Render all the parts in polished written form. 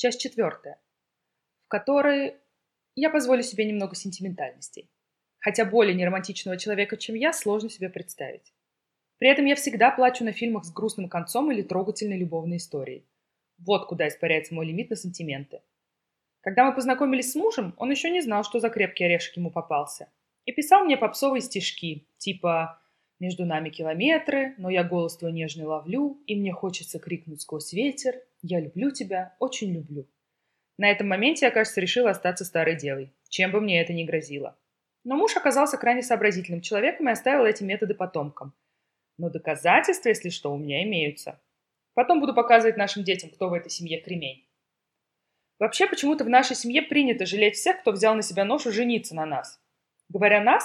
часть 4, в которой я позволю себе немного сентиментальностей. Хотя более неромантичного человека, чем я, сложно себе представить. При этом я всегда плачу на фильмах с грустным концом или трогательной любовной историей. Вот куда испаряется мой лимит на сантименты. Когда мы познакомились с мужем, он еще не знал, что за крепкий орешек ему попался. И писал мне попсовые стишки, типа «Между нами километры, но я голос твой нежный ловлю, и мне хочется крикнуть сквозь ветер, я люблю тебя, очень люблю». На этом моменте я, кажется, решила остаться старой девой, чем бы мне это ни грозило. Но муж оказался крайне сообразительным человеком и оставил эти методы потомкам. Но доказательства, если что, у меня имеются. Потом буду показывать нашим детям, кто в этой семье кремень. Вообще, почему-то в нашей семье принято жалеть всех, кто взял на себя ношу жениться на нас. Говоря «нас»,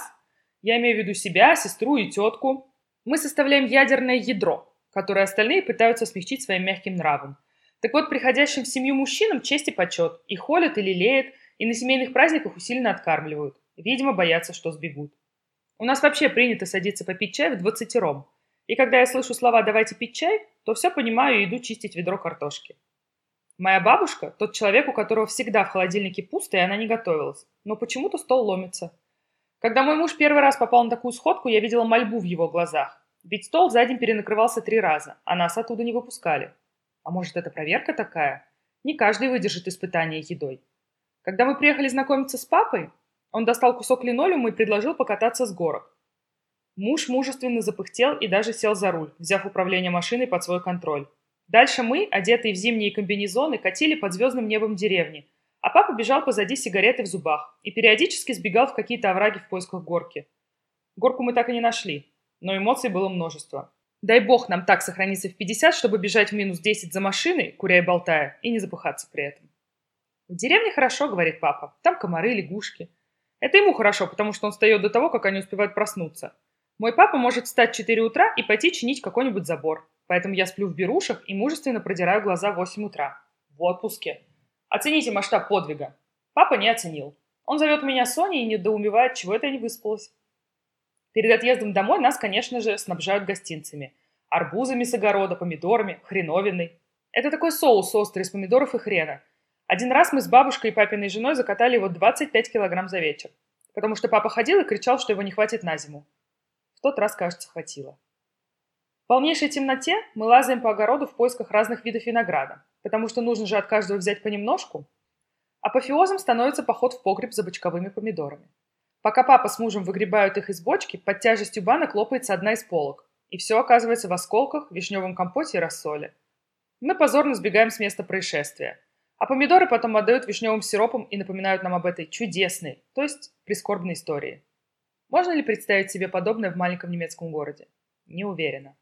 я имею в виду себя, сестру и тетку. Мы составляем ядерное ядро, которое остальные пытаются смягчить своим мягким нравом. Так вот, приходящим в семью мужчинам честь и почет. Их холят и лелеют, и на семейных праздниках усиленно откармливают. Видимо, боятся, что сбегут. У нас вообще принято садиться попить чай вдвоем. И когда я слышу слова «давайте пить чай», то все понимаю и иду чистить ведро картошки. Моя бабушка – тот человек, у которого всегда в холодильнике пусто, и она не готовилась. Но почему-то стол ломится. Когда мой муж первый раз попал на такую сходку, я видела мольбу в его глазах. Ведь стол за день перенакрывался 3 раза, а нас оттуда не выпускали. А может, это проверка такая? Не каждый выдержит испытание едой. Когда мы приехали знакомиться с папой, он достал кусок линолеума и предложил покататься с горок. Муж мужественно запыхтел и даже сел за руль, взяв управление машиной под свой контроль. Дальше мы, одетые в зимние комбинезоны, катили под звездным небом деревни, а папа бежал позади с сигаретой в зубах и периодически сбегал в какие-то овраги в поисках горки. Горку мы так и не нашли, но эмоций было множество. Дай бог нам так сохраниться в 50, чтобы бежать в минус 10 за машиной, куря и болтая, и не запыхаться при этом. «В деревне хорошо, — говорит папа, — там комары, лягушки. Это ему хорошо, потому что он встает до того, как они успевают проснуться». Мой папа может встать в 4 утра и пойти чинить какой-нибудь забор. Поэтому я сплю в берушах и мужественно продираю глаза в 8 утра. В отпуске. Оцените масштаб подвига. Папа не оценил. Он зовет меня Соней и недоумевает, чего это я не выспалась. Перед отъездом домой нас, конечно же, снабжают гостинцами. Арбузами с огорода, помидорами, хреновиной. Это такой соус острый из помидоров и хрена. Один раз мы с бабушкой и папиной женой закатали его 25 килограмм за вечер. Потому что папа ходил и кричал, что его не хватит на зиму. В тот раз, кажется, хватило. В полнейшей темноте мы лазаем по огороду в поисках разных видов винограда, потому что нужно же от каждого взять понемножку. Апофеозом становится поход в погреб за бочковыми помидорами. Пока папа с мужем выгребают их из бочки, под тяжестью банок лопается одна из полок, и все оказывается в осколках, вишневом компоте и рассоле. Мы позорно сбегаем с места происшествия, а помидоры потом отдают вишневым сиропом и напоминают нам об этой чудесной, то есть прискорбной истории. Можно ли представить себе подобное в маленьком немецком городе? Не уверена.